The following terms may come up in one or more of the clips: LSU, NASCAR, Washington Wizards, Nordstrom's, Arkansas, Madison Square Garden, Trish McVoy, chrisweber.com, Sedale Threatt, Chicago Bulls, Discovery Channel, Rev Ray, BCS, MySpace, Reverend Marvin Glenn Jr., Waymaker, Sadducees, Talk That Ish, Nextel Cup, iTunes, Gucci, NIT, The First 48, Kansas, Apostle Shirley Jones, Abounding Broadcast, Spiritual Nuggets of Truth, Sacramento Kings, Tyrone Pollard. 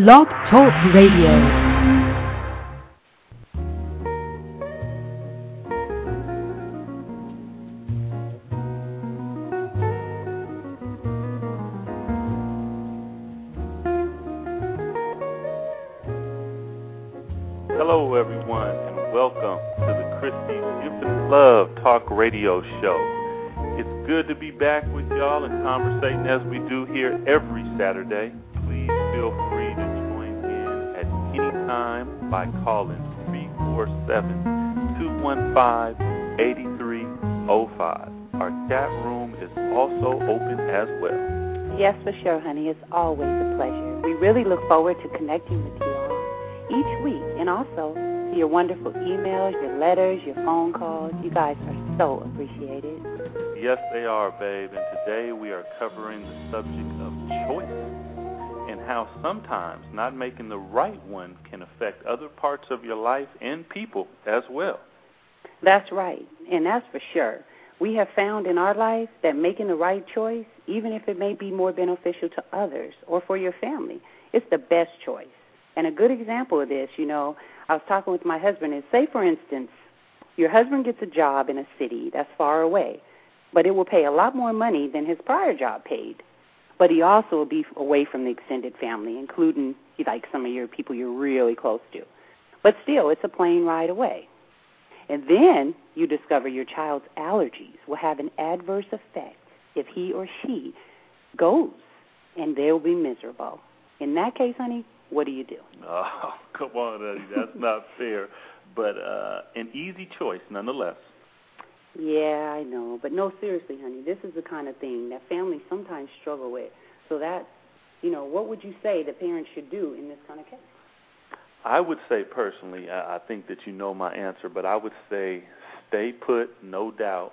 Blog Talk Radio. Radio show. It's good to be back with y'all and conversating as we do here every Saturday. Please feel free to join in at any time by calling 347-215-8305. Our chat room is also open as well. Yes, for sure, honey. It's always a pleasure. We really look forward to connecting with you all each week, and also to your wonderful emails, your letters, your phone calls. You guys are so appreciated. Yes, they are, babe. And today we are covering the subject of choice and how sometimes not making the right one can affect other parts of your life and people as well. That's right, and that's for sure. We have found in our life that making the right choice, even if it may be more beneficial to others or for your family, it's the best choice. And a good example of this, you know, I was talking with my husband, and say, for instance, your husband gets a job in a city that's far away, but it will pay a lot more money than his prior job paid. But he also will be away from the extended family, including like some of your people you're really close to. But still, it's a plane ride away. And then you discover your child's allergies will have an adverse effect if he or she goes, and they'll be miserable. In that case, honey, what do you do? Oh, come on, honey, that's not fair. But an easy choice, nonetheless. Yeah, I know. But no, seriously, honey, this is the kind of thing that families sometimes struggle with. So that, you know, what would you say the parents should do in this kind of case? I would say personally, I think that you know my answer, but I would say stay put, no doubt,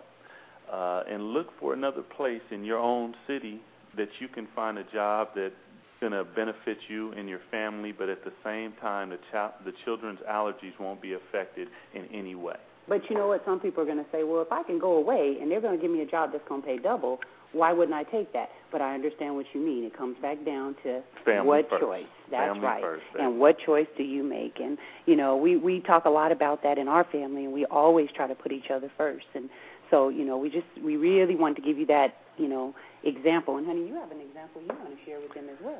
and look for another place in your own city that you can find a job that going to benefit you and your family, but at the same time, the children's allergies won't be affected in any way. But you know what? Some people are going to say, well, if I can go away and they're going to give me a job that's going to pay double, why wouldn't I take that? But I understand what you mean. It comes back down to family what first. Choice. That's family right. First, and what choice do you make? And, you know, we talk a lot about that in our family, and we always try to put each other first. And so, you know, we really want to give you that, you know, example. And, honey, you have an example you want to share with them as well.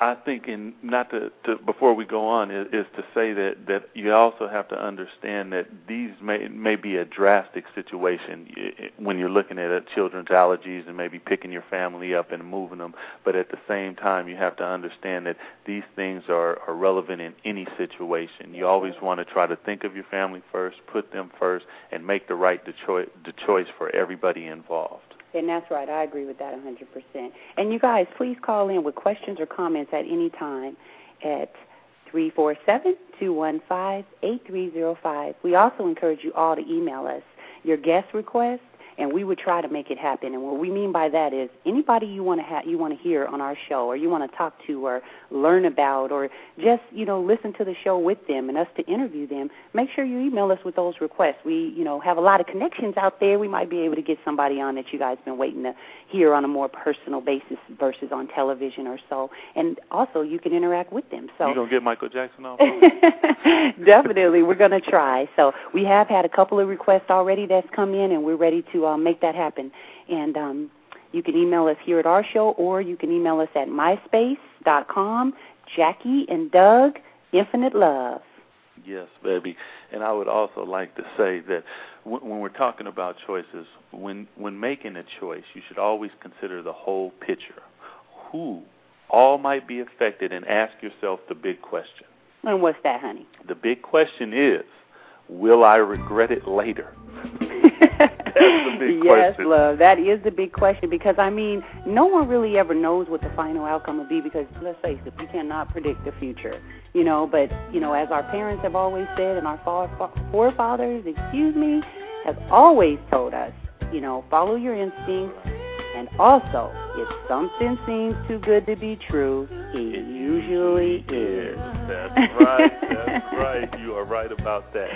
I think, and not to before we go on, is to say that you also have to understand that these may be a drastic situation when you're looking at children's allergies and maybe picking your family up and moving them. But at the same time, you have to understand that these things are relevant in any situation. You always want to try to think of your family first, put them first, and make the right the choice for everybody involved. And that's right. I agree with that 100%. And you guys, please call in with questions or comments at any time at 347-215-8305. We also encourage you all to email us your guest request, and we would try to make it happen. And what we mean by that is anybody you want to hear on our show, or you want to talk to or learn about, or just, you know, listen to the show with them and us to interview them, make sure you email us with those requests. We, you know, have a lot of connections out there. We might be able to get somebody on that you guys been waiting to hear on a more personal basis versus on television or so. And also you can interact with them. So you going to get Michael Jackson off? Definitely. We're going to try. So we have had a couple of requests already that's come in, and we're ready to make that happen. And you can email us here at our show, or you can email us at myspace.com, Jackie and Doug, Infinite Love. Yes, baby. And I would also like to say that when we're talking about choices, when making a choice, you should always consider the whole picture. Who all might be affected, and ask yourself the big question. And what's that, honey? The big question is, will I regret it later? Yes, question. Love, that is the big question, because, I mean, no one really ever knows what the final outcome will be, because, let's face it, we cannot predict the future, you know. But, you know, as our parents have always said, and our forefathers, have always told us, you know, follow your instincts, and also, if something seems too good to be true, it usually is. That's right, that's right, you are right about that.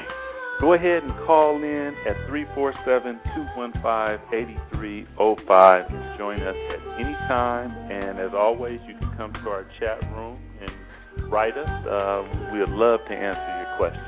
Go ahead and call in at 347-215-8305. Join us at any time. And as always, you can come to our chat room and Write us. We would love to answer your questions.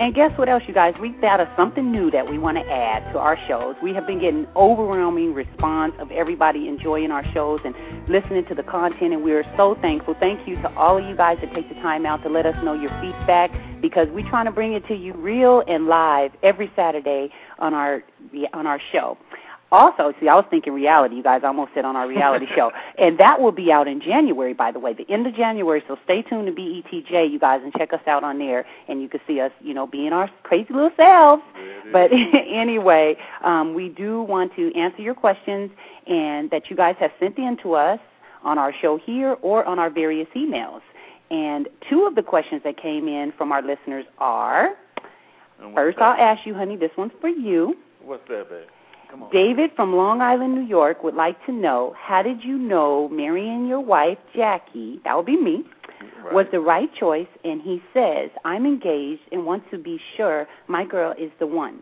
And guess what else, you guys? We thought of something new that we want to add to our shows. We have been getting overwhelming response of everybody enjoying our shows and listening to the content, and we are so thankful. Thank you to all of you guys that take the time out to let us know your feedback, because we're trying to bring it to you real and live every Saturday on our show. Also, see, I was thinking reality. You guys almost said on our reality show. And that will be out in January, by the way, the end of January. So stay tuned to BETJ, you guys, and check us out on there. And you can see us, you know, being our crazy little selves. But anyway, we do want to answer your questions and that you guys have sent in to us on our show here or on our various emails. And two of the questions that came in from our listeners are, first, I'll ask you, honey, this one's for you. What's that, babe? David from Long Island, New York, would like to know, how did you know marrying your wife, Jackie, that would be me, right, was the right choice? And he says, I'm engaged and want to be sure my girl is the one.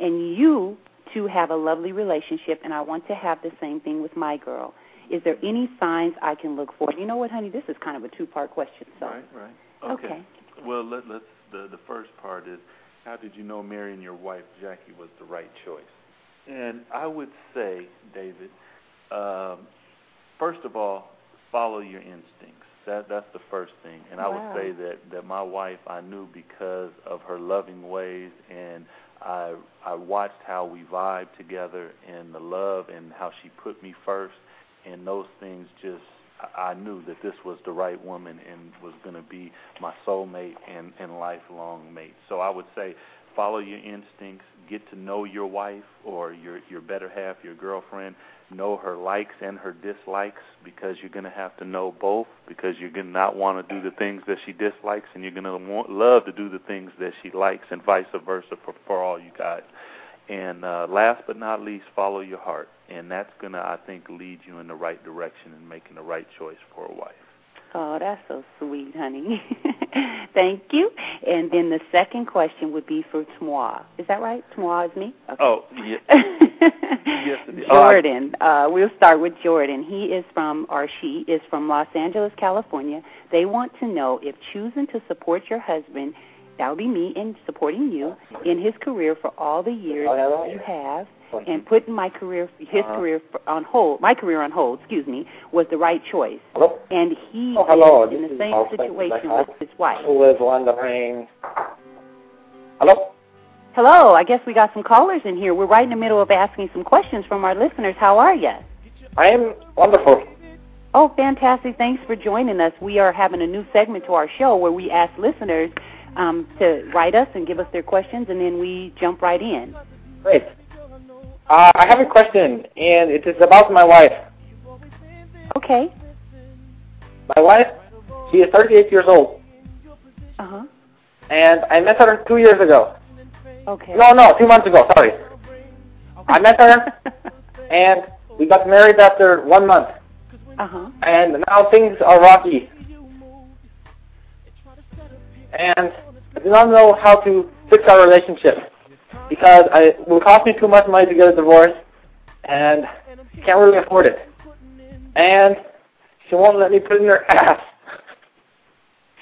And you two have a lovely relationship, and I want to have the same thing with my girl. Is there any signs I can look for? You know what, honey, this is kind of a two-part question. So. Right. Okay. Well, let's. The first part is, how did you know marrying your wife, Jackie, was the right choice? And I would say, David, first of all, follow your instincts. That's the first thing. And wow. I would say that my wife, I knew because of her loving ways, and I watched how we vibed together and the love and how she put me first. And those things just, I knew that this was the right woman and was going to be my soulmate and lifelong mate. So I would say, follow your instincts, get to know your wife or your better half, your girlfriend, know her likes and her dislikes, because you're going to have to know both, because you're going to not want to do the things that she dislikes, and you're going to love to do the things that she likes, and vice versa for all you guys. And last but not least, follow your heart, and that's going to, I think, lead you in the right direction and making the right choice for a wife. Oh, that's so sweet, honey. Thank you. And then the second question would be for Tmois. Is that right? Tmois is me? Okay. Oh, yeah. Yes. Jordan. We'll start with Jordan. She is from Los Angeles, California. They want to know if choosing to support your husband, that would be me, and supporting you in his career for all the years you have, and putting my career on hold, excuse me, was the right choice. Hello? And he is in the same situation with his wife. Who is on the ring? Hello? Hello, I guess we got some callers in here. We're right in the middle of asking some questions from our listeners. How are you? I am wonderful. Oh, fantastic. Thanks for joining us. We are having a new segment to our show where we ask listeners to write us and give us their questions, and then we jump right in. Great. I have a question, and it is about my wife. Okay. My wife, she is 38 years old. Uh-huh. And I met her 2 years ago. Okay. No, 2 months ago, sorry. I met her, and we got married after 1 month. Uh-huh. And now things are rocky. And I do not know how to fix our relationship, because it will cost me too much money to get a divorce, and can't really afford it. And she won't let me put it in her ass.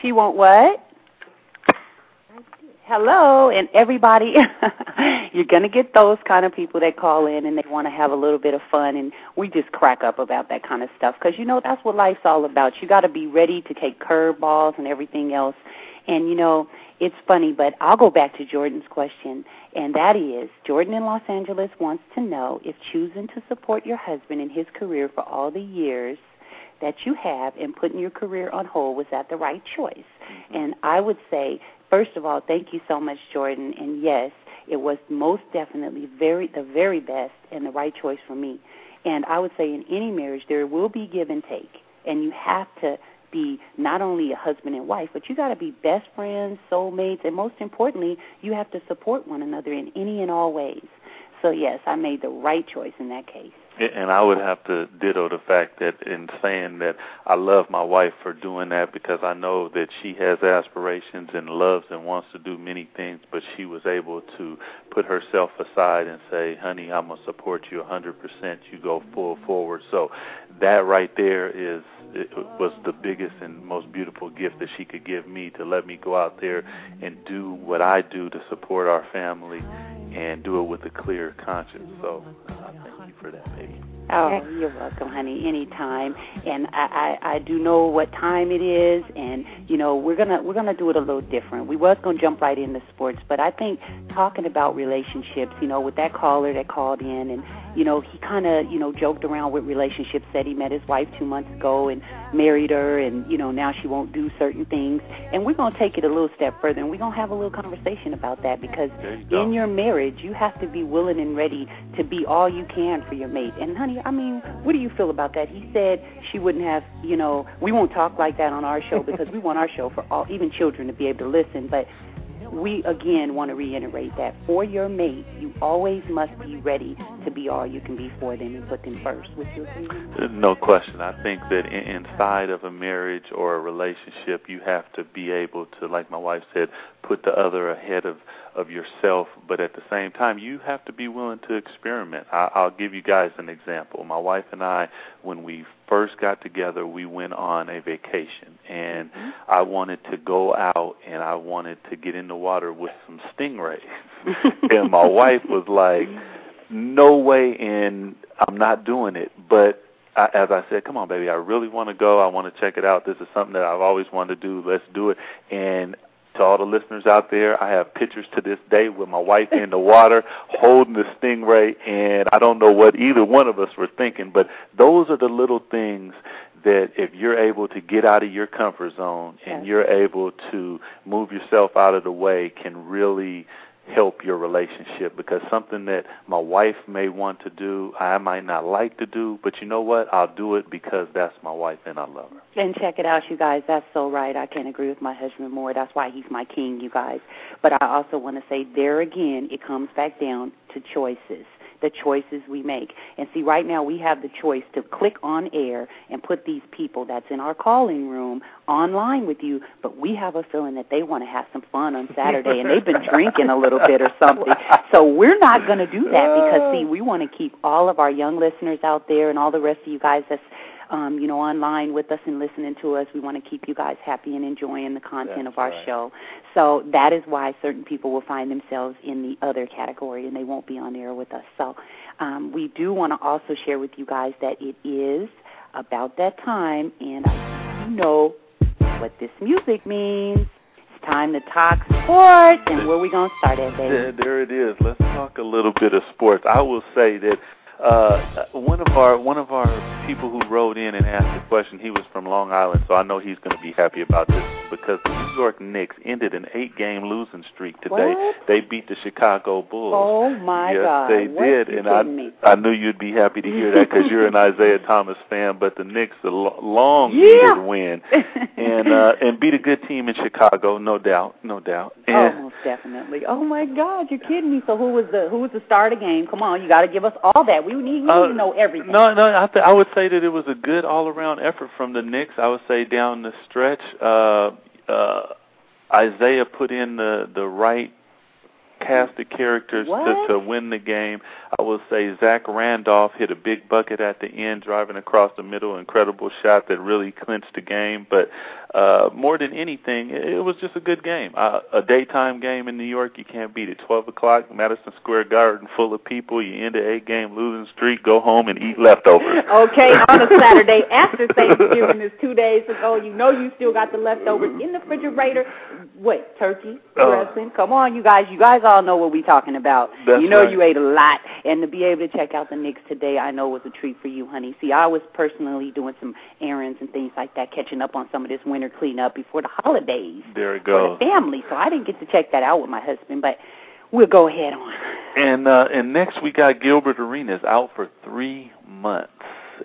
She won't what? Hello, and everybody, you're going to get those kind of people that call in and they want to have a little bit of fun, and we just crack up about that kind of stuff, because, you know, that's what life's all about. You got to be ready to take curveballs and everything else, and, you know, it's funny, but I'll go back to Jordan's question, and that is, Jordan in Los Angeles wants to know if choosing to support your husband in his career for all the years that you have and putting your career on hold, was that the right choice? Mm-hmm. And I would say, first of all, thank you so much, Jordan, and yes, it was most definitely the very best and the right choice for me. And I would say in any marriage there will be give and take, and you have to be not only a husband and wife, but you got to be best friends, soulmates, and most importantly, you have to support one another in any and all ways. So, yes, I made the right choice in that case. And I would have to ditto the fact that in saying that I love my wife for doing that, because I know that she has aspirations and loves and wants to do many things, but she was able to put herself aside and say, honey, I'm going to support you 100%. You go full forward. So that right there was the biggest and most beautiful gift that she could give me, to let me go out there and do what I do to support our family and do it with a clear conscience. So thank you for that, baby. Oh, you're welcome, honey, anytime. And I do know what time it is, and, you know, we're gonna do it a little different. We was going to jump right into sports, but I think talking about relationships, you know, with that caller that called in, and, you know, he kind of, you know, joked around with relationships, said he met his wife 2 months ago and married her, and, you know, now she won't do certain things. And we're going to take it a little step further, and we're going to have a little conversation about that, because in your marriage, you have to be willing and ready to be all you can for your mate. And, honey, I mean, what do you feel about that? He said she wouldn't have, you know, we won't talk like that on our show, because we want our show for all, even children, to be able to listen. But we, again, want to reiterate that for your mate, you always must be ready to be all you can be for them and put them first. Would you agree? No question. I think that inside of a marriage or a relationship, you have to be able to, like my wife said, put the other ahead of yourself, but at the same time, you have to be willing to experiment. I'll give you guys an example. My wife and I, when we first got together, we went on a vacation, and I wanted to go out, and I wanted to get in the water with some stingrays. And my wife was like, no way, and I'm not doing it. But as I said, come on, baby, I really want to go. I want to check it out. This is something that I've always wanted to do. Let's do it. And to all the listeners out there, I have pictures to this day with my wife in the water holding the stingray, and I don't know what either one of us were thinking, but those are the little things that if you're able to get out of your comfort zone and you're able to move yourself out of the way, can really help your relationship, because something that my wife may want to do, I might not like to do, but you know what? I'll do it because that's my wife and I love her. And check it out, you guys. That's so right. I can't agree with my husband more. That's why he's my king, you guys. But I also want to say, there again, it comes back down to choices. The choices we make. And see, right now we have the choice to click on air and put these people that's in our calling room online with you, but we have a feeling that they want to have some fun on Saturday and they've been drinking a little bit or something. So we're not going to do that, because, see, we want to keep all of our young listeners out there and all the rest of you guys that's you know, online with us and listening to us. We want to keep you guys happy and enjoying the content of our show. So that is why certain people will find themselves in the other category and they won't be on air with us. So we do want to also share with you guys that it is about that time, and I know what this music means. Time to talk sports, and where are we going to start at, baby? There it is. Let's talk a little bit of sports. I will say that one of our people who wrote in and asked the question, he was from Long Island, so I know he's going to be happy about this, because the New York Knicks ended an 8-game losing streak today. What? They beat the Chicago Bulls. Oh, my God. Yes, they did, and I knew you'd be happy to hear that, because you're an Isaiah Thomas fan, but the Knicks, a long-needed win, and beat a good team in Chicago, no doubt. And, oh, most definitely. Oh, my God, you're kidding me. So who was the star of the game? Come on, you got to give us all that. We need to know everything. I would say that it was a good all-around effort from the Knicks. I would say down the stretch, Isaiah put in the right cast of characters to win the game. I will say Zach Randolph hit a big bucket at the end, driving across the middle, incredible shot that really clinched the game. But more than anything, it was just a good game. A daytime game in New York, you can't beat it. 12 o'clock, Madison Square Garden, full of people. You end an 8-game losing streak, go home and eat leftovers. Okay, on a Saturday after Thanksgiving is 2 days ago. You know you still got the leftovers in the refrigerator. What, turkey, dressing? Come on, you guys all know what we're talking about. You know you ate a lot. And to be able to check out the Knicks today, I know was a treat for you, honey. See, I was personally doing some errands and things like that, catching up on some of this winter cleanup before the holidays. There it goes. For the family, so I didn't get to check that out with my husband, but we'll go ahead on. And next we got Gilbert Arenas out for 3 months.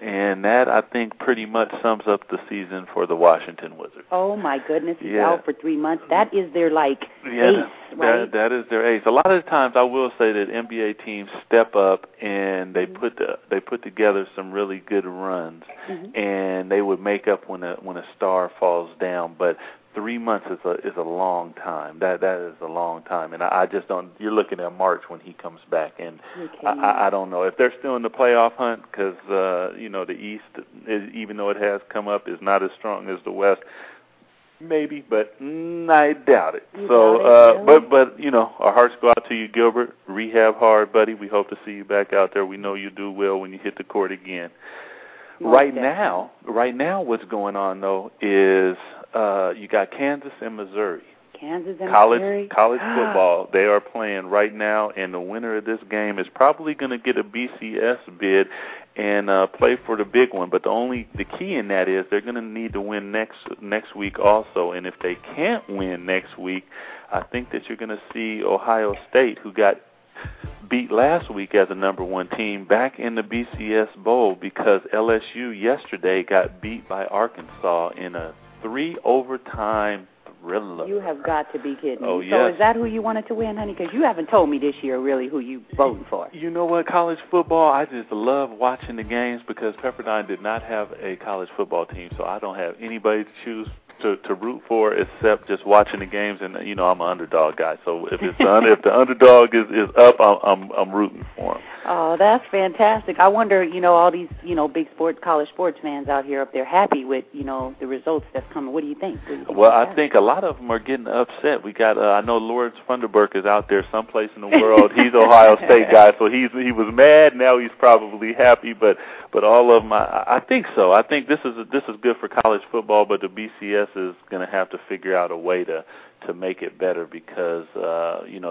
and that, I think, pretty much sums up the season for the Washington Wizards. Oh, my goodness, he's out for 3 months. That is their, ace, right? That is their ace. A lot of the times I will say that NBA teams step up and they put together some really good runs, and they would make up when a star falls down, but 3 months is a long time. That is a long time, and I just don't. You're looking at March when he comes back, and I don't know if they're still in the playoff hunt because the East, even though it has come up, is not as strong as the West. Maybe, but I doubt it. But our hearts go out to you, Gilbert. Rehab hard, buddy. We hope to see you back out there. We know you do well when you hit the court again. Right now, what's going on though is. You got Kansas and Missouri. College football. They are playing right now, and the winner of this game is probably going to get a BCS bid and play for the big one. But the key in that is they're going to need to win next week also. And if they can't win next week, I think that you're going to see Ohio State, who got beat last week as a number one team, back in the BCS Bowl because LSU yesterday got beat by Arkansas in a 3-overtime thriller. You have got to be kidding me. Oh, yes. So is that who you wanted to win, honey? Because you haven't told me this year really who you voting for. You know what, college football, I just love watching the games because Pepperdine did not have a college football team, so I don't have anybody to choose to root for except just watching the games. And, I'm an underdog guy, so if the underdog is up, I'm rooting for him. Oh, that's fantastic. I wonder, all these, big sports, college sports fans out here up there happy with, the results that's coming. What do you think? Well, I think a lot of them are getting upset. We got, I know Lawrence Funderburk is out there someplace in the world. He's Ohio State guy, so he was mad. Now he's probably happy, but all of them, I think so. I think this is good for college football, but the BCS is going to have to figure out a way to make it better because,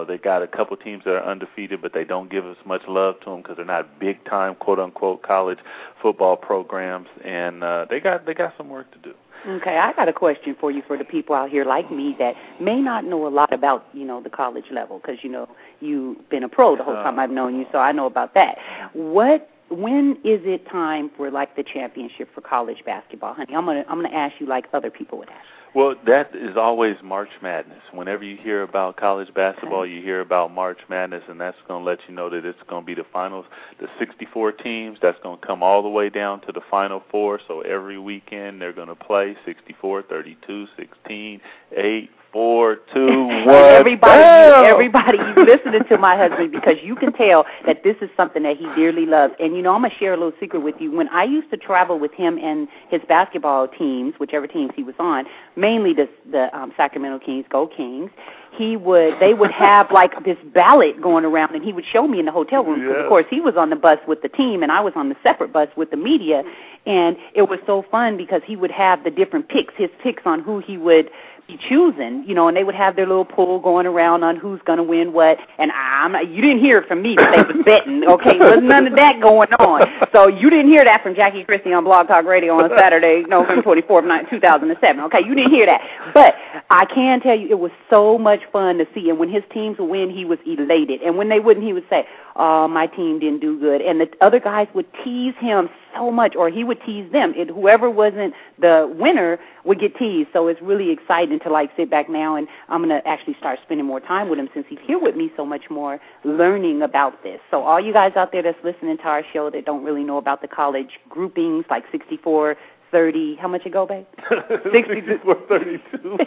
they got a couple teams that are undefeated, but they don't give as much love to them because they're not big-time, quote-unquote, college football programs, and they got some work to do. Okay, I got a question for you for the people out here like me that may not know a lot about, the college level because, you've been a pro the whole time I've known you, so I know about that. When is it time for, the championship for college basketball? Honey, I'm gonna ask you like other people would ask. Well, that is always March Madness. Whenever you hear about college basketball, you hear about March Madness, and that's going to let you know that it's going to be the finals, the 64 teams. That's going to come all the way down to the Final Four. So every weekend they're going to play 64, 32, 16, 8, 4, 2, 1. Everybody, you listening to my husband because you can tell that this is something that he dearly loves. And, I'm going to share a little secret with you. When I used to travel with him and his basketball teams, whichever teams he was on, mainly the Sacramento Kings, Go Kings, they would have this ballot going around, and he would show me in the hotel room. Because, of course, he was on the bus with the team, and I was on the separate bus with the media. And it was so fun because he would have the different picks, his picks on who he would be choosing, and they would have their little pool going around on who's going to win what. And you didn't hear it from me, but they was betting. Okay, there was none of that going on. So you didn't hear that from Jackie Christie on Blog Talk Radio on Saturday, November 24th, 2007. Okay, you didn't hear that. But I can tell you it was so much fun to see. And when his teams would win, he was elated. And when they wouldn't, he would say, oh, my team didn't do good. And the other guys would tease him so much, or he would tease them. Whoever wasn't the winner would get teased. So it's really exciting to, sit back now, and I'm going to actually start spending more time with him since he's here with me so much more, learning about this. So all you guys out there that's listening to our show that don't really know about the college groupings, 64, 30, how much it go, babe? 64, 32.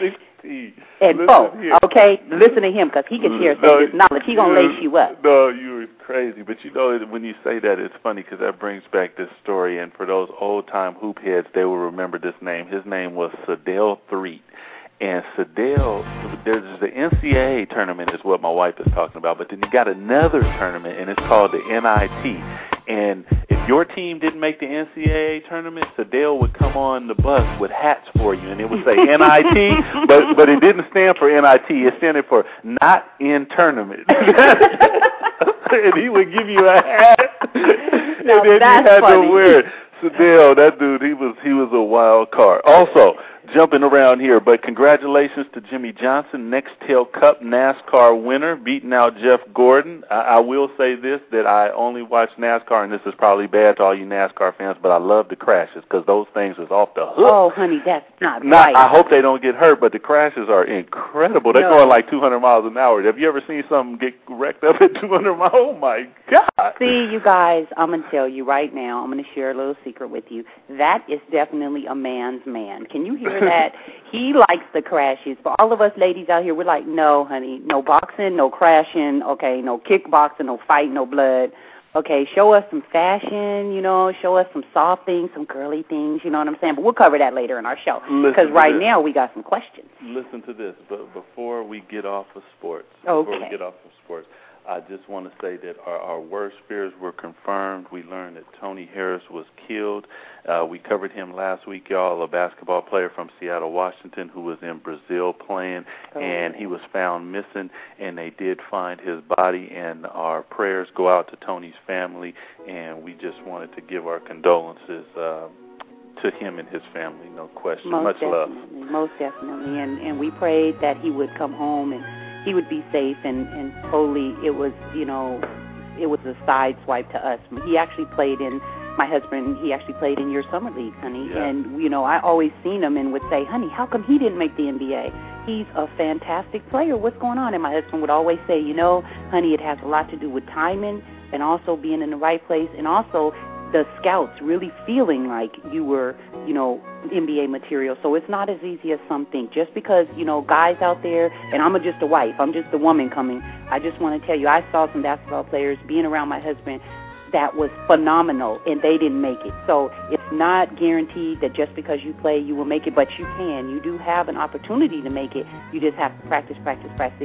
60. And okay, listen to him because he can share some of his knowledge. He's going to lace you up. No, you're crazy. But when you say that, it's funny because that brings back this story. And for those old-time hoop heads, they will remember this name. His name was Sedale Threatt. And Sedale, there's the NCAA tournament is what my wife is talking about. But then you got another tournament, and it's called the NIT. And if your team didn't make the NCAA tournament, Sedale would come on the bus with hats for you, and it would say NIT, but it didn't stand for NIT. It standed for not in tournament. And he would give you a hat, and then you had to wear it. Sedale, that dude, he was a wild card. Also, jumping around here, but congratulations to Jimmy Johnson, Nextel Cup NASCAR winner, beating out Jeff Gordon. I will say this, that I only watch NASCAR, and this is probably bad to all you NASCAR fans, but I love the crashes because those things is off the hook. Oh, honey, that's not right. I hope they don't get hurt, but the crashes are incredible. They're going like 200 miles an hour. Have you ever seen something get wrecked up at 200 miles? Oh, my God. See, you guys, I'm going to tell you right now, I'm going to share a little secret with you. That is definitely a man's man. Can you hear that? He likes the crashes. For all of us ladies out here, we're like, no, honey, no boxing, no crashing, okay, no kickboxing, no fight, no blood. Okay, show us some fashion, you know, show us some soft things, some girly things, you know what I'm saying? But we'll cover that later in our show because right now we got some questions. Listen to this, but before we get off of sports, I just want to say that our worst fears were confirmed. We learned that Tony Harris was killed. We covered him last week, y'all, a basketball player from Seattle, Washington, who was in Brazil playing, and he was found missing, and they did find his body, and our prayers go out to Tony's family, and we just wanted to give our condolences to him and his family, no question. Much love. Most definitely, and we prayed that he would come home and he would be safe, and totally it was a side swipe to us. He actually played in, my husband, he actually played in your summer league, honey. Yeah. And, you know, I always seen him and would say, honey, how come he didn't make the NBA? He's a fantastic player. What's going on? And my husband would always say, you know, honey, it has a lot to do with timing and also being in the right place and also the scouts really feeling like you were, you know, NBA material. So it's not as easy as some think. Just because, you know, guys out there, and I'm just a wife, I'm just a woman coming, I just want to tell you, I saw some basketball players being around my husband that was phenomenal, and they didn't make it. So it's not guaranteed that just because you play you will make it, but you can. You do have an opportunity to make it. You just have to practice.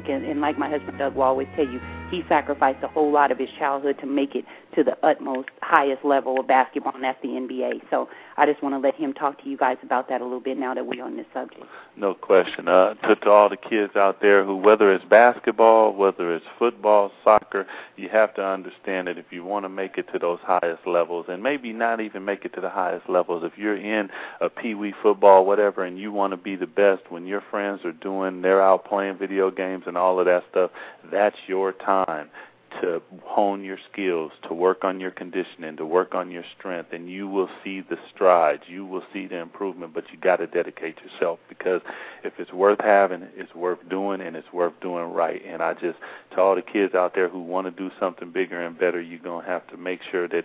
And like my husband Doug will always tell you, he sacrificed a whole lot of his childhood to make it to the utmost, highest level of basketball, and that's the NBA. So I just want to let him talk to you guys about that a little bit now that we're on this subject. No question. To all the kids out there who, whether it's basketball, whether it's football, soccer, you have to understand that if you want to make it to those highest levels, and maybe not even make it to the highest levels, if you're in a peewee football, whatever, and you want to be the best, when your friends are doing, they're out playing video games and all of that stuff, that's your time to hone your skills, to work on your conditioning, to work on your strength, and you will see the strides, you will see the improvement, but you got to dedicate yourself, because if it's worth having, it's worth doing, and it's worth doing right. And I just, to all the kids out there who want to do something bigger and better, you're going to have to make sure that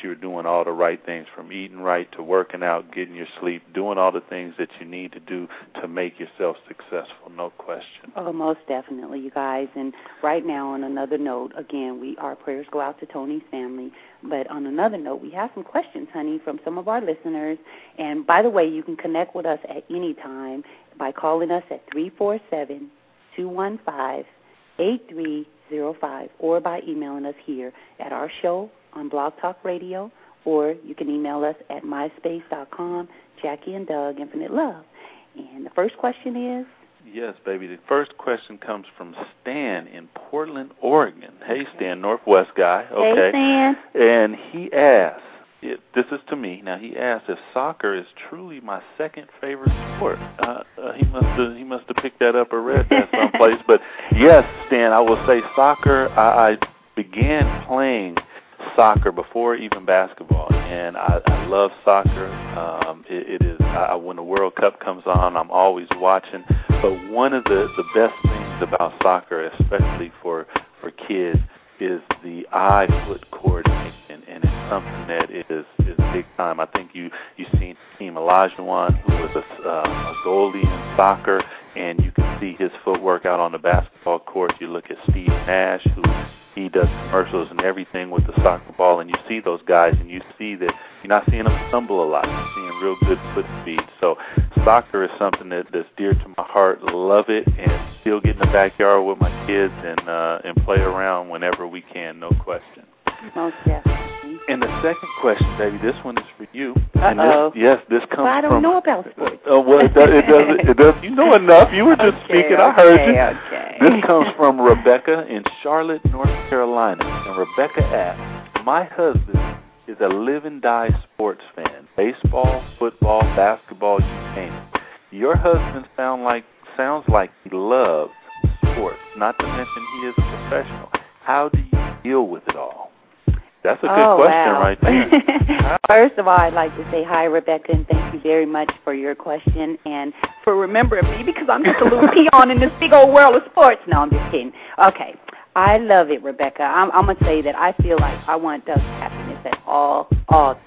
you're doing all the right things, from eating right to working out, getting your sleep, doing all the things that you need to do to make yourself successful, no question. Oh, most definitely, you guys. And right now, on another note, again, our prayers go out to Tony's family. But on another note, we have some questions, honey, from some of our listeners. And, by the way, you can connect with us at any time by calling us at 347-215-8305 or by emailing us here at our show on Blog Talk Radio, or you can email us at myspace.com, Jackie and Doug, Infinite Love. And the first question is? Yes, baby. The first question comes from Stan in Portland, Oregon. Hey, Stan, Northwest guy. Okay. Hey, Stan. And he asks, this is to me. Now, he asks if soccer is truly my second favorite sport. He must have picked that up or read that someplace. But, yes, Stan, I will say soccer, I began playing soccer before even basketball, and I love soccer. It is when the World Cup comes on, I'm always watching. But one of the best things about soccer, especially for kids, is the eye-foot coordination, and it's something that is big time. I think you've seen Team Olajuwon, who was a goalie in soccer, and you can see his footwork out on the basketball court. You look at Steve Nash, who does commercials and everything with the soccer ball, and you see those guys, and you see that you're not seeing them stumble a lot. You're seeing real good foot speed. So soccer is something that's dear to my heart. Love it, and still get in the backyard with my kids and play around whenever we can, no question. Most definitely. And the second question, baby, this one is for you. Uh-oh. This comes from... Well, I don't know about sports. Well, it doesn't. You know enough. You were just speaking. I heard you. This comes from Rebecca in Charlotte, North Carolina. And Rebecca asks, my husband is a live and die sports fan. Baseball, football, basketball, you name it. Your husband sounds like he loves sports, not to mention he is a professional. How do you deal with it all? That's a good question right there. First of all, I'd like to say hi, Rebecca, and thank you very much for your question and for remembering me, because I'm just a little peon in this big old world of sports. No, I'm just kidding. Okay. I love it, Rebecca. I'm going to say that I feel like I want Doug's happiness at all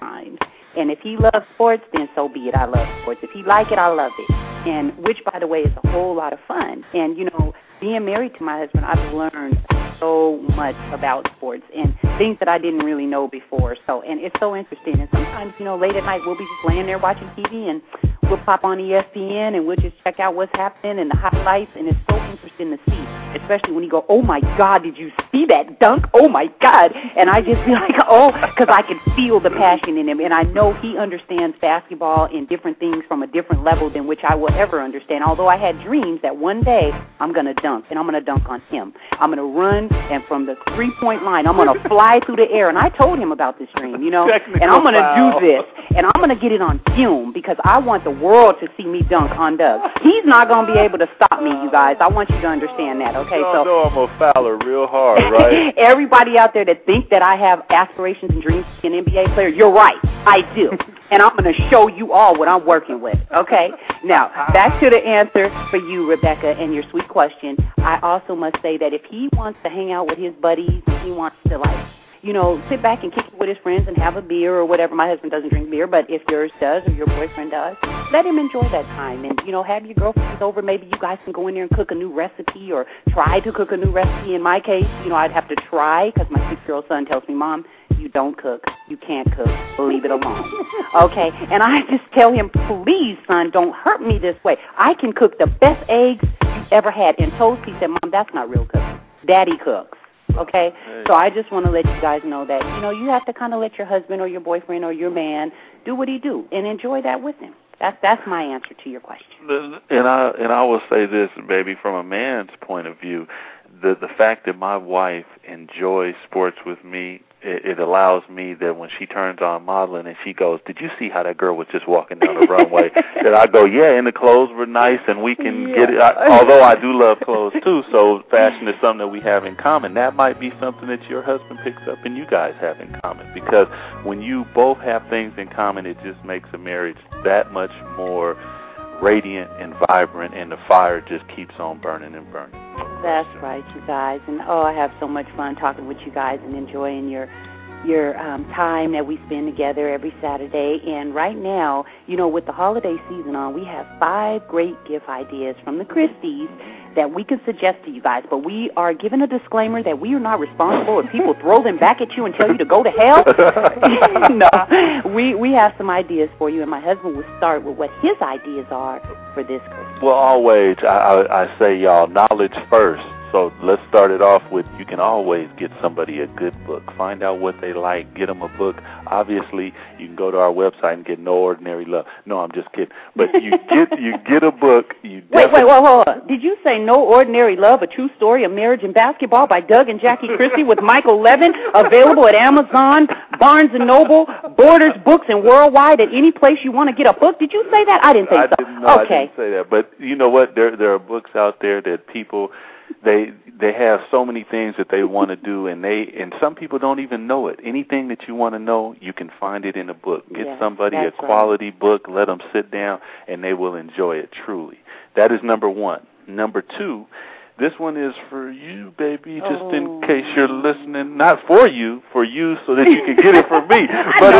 times. And if he loves sports, then so be it. I love sports. If he likes it, I love it. And which, by the way, is a whole lot of fun. And, you know, being married to my husband, I've learned so much about sports and things that I didn't really know before. So, and it's so interesting. And sometimes, you know, late at night, we'll be just laying there watching TV, and we'll pop on ESPN, and we'll just check out what's happening and the highlights. And it's so interesting to see, especially when you go, oh, my God, did you see that dunk? Oh, my God. And I just be like, oh, because I can feel the passion in him. And I know he understands basketball and different things from a different level than which I will ever understand, although I had dreams that one day I'm going to dunk, and I'm going to dunk on him. I'm going to run, and from the three-point line, I'm going to fly through the air. And I told him about this dream, you know, and I'm going to do this, and I'm going to get it on film because I want the world to see me dunk on Doug. He's not going to be able to stop me, you guys. I want you to understand that, okay? So, know I'm going to foul her real hard, right? Everybody out there that think that I have aspirations and dreams to be an NBA player, you're right. I do. And I'm going to show you all what I'm working with, okay? Now, back to the answer for you, Rebecca, and your sweet question. I also must say that if he wants to hang out with his buddies, he wants to, like, you know, sit back and kick it with his friends and have a beer or whatever. My husband doesn't drink beer, but if yours does or your boyfriend does, let him enjoy that time. And, you know, have your girlfriends over. Maybe you guys can go in there and cook a new recipe or try to cook a new recipe. In my case, you know, I'd have to try because my 6-year-old son tells me, Mom, you don't cook, you can't cook, leave it alone, okay? And I just tell him, please, son, don't hurt me this way. I can cook the best eggs you ever had. And toast, he said, Mom, that's not real cooking. Daddy cooks, okay? Hey. So I just want to let you guys know that, you know, you have to kind of let your husband or your boyfriend or your man do what he do and enjoy that with him. That's my answer to your question. And I will say this, baby, from a man's point of view, the fact that my wife enjoys sports with me, it allows me that when she turns on modeling and she goes, did you see how that girl was just walking down the runway? That I go, yeah, and the clothes were nice, and we can get it. Although I do love clothes, too, so fashion is something that we have in common. That might be something that your husband picks up and you guys have in common, because when you both have things in common, it just makes a marriage that much more radiant and vibrant, and the fire just keeps on burning and burning. That's right, you guys. And, I have so much fun talking with you guys and enjoying your time that we spend together every Saturday. And right now, you know, with the holiday season on, we have 5 great gift ideas from the Christie's that we can suggest to you guys. But we are giving a disclaimer that we are not responsible if people throw them back at you and tell you to go to hell. No, we have some ideas for you, and my husband will start with what his ideas are for this Christmas. Well, always, I say, y'all, knowledge first. So let's start it off with, you can always get somebody a good book. Find out what they like. Get them a book. Obviously, you can go to our website and get No Ordinary Love. No, I'm just kidding. But you get a book. Wait, hold on. Did you say No Ordinary Love, A True Story of Marriage and Basketball by Doug and Jackie Christie with Michael Levin, available at Amazon, Barnes & Noble, Borders Books, and worldwide at any place you want to get a book? Did you say that? I didn't think so. I didn't say that. But you know what? There are books out there that people... They have so many things that they want to do, and some people don't even know it. Anything that you want to know, you can find it in a book. Get somebody a quality book, let them sit down, and they will enjoy it truly. That is number 1. Number 2, this one is for you, baby, just in case you're listening. Not for you, so that you can get it for me. But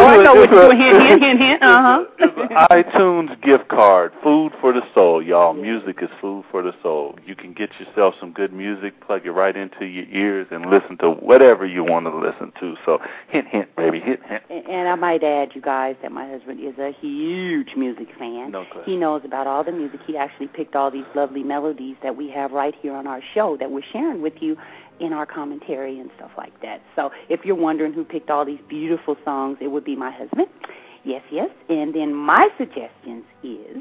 it's an iTunes gift card, food for the soul, y'all. Music is food for the soul. You can get yourself some good music, plug it right into your ears, and listen to whatever you want to listen to. So hint, hint, baby, hint, hint. And I might add, you guys, that my husband is a huge music fan. No question. He knows about all the music. He actually picked all these lovely melodies that we have right here on our show that we're sharing with you in our commentary and stuff like that. So if you're wondering who picked all these beautiful songs, it would be my husband. Yes. And then my suggestions is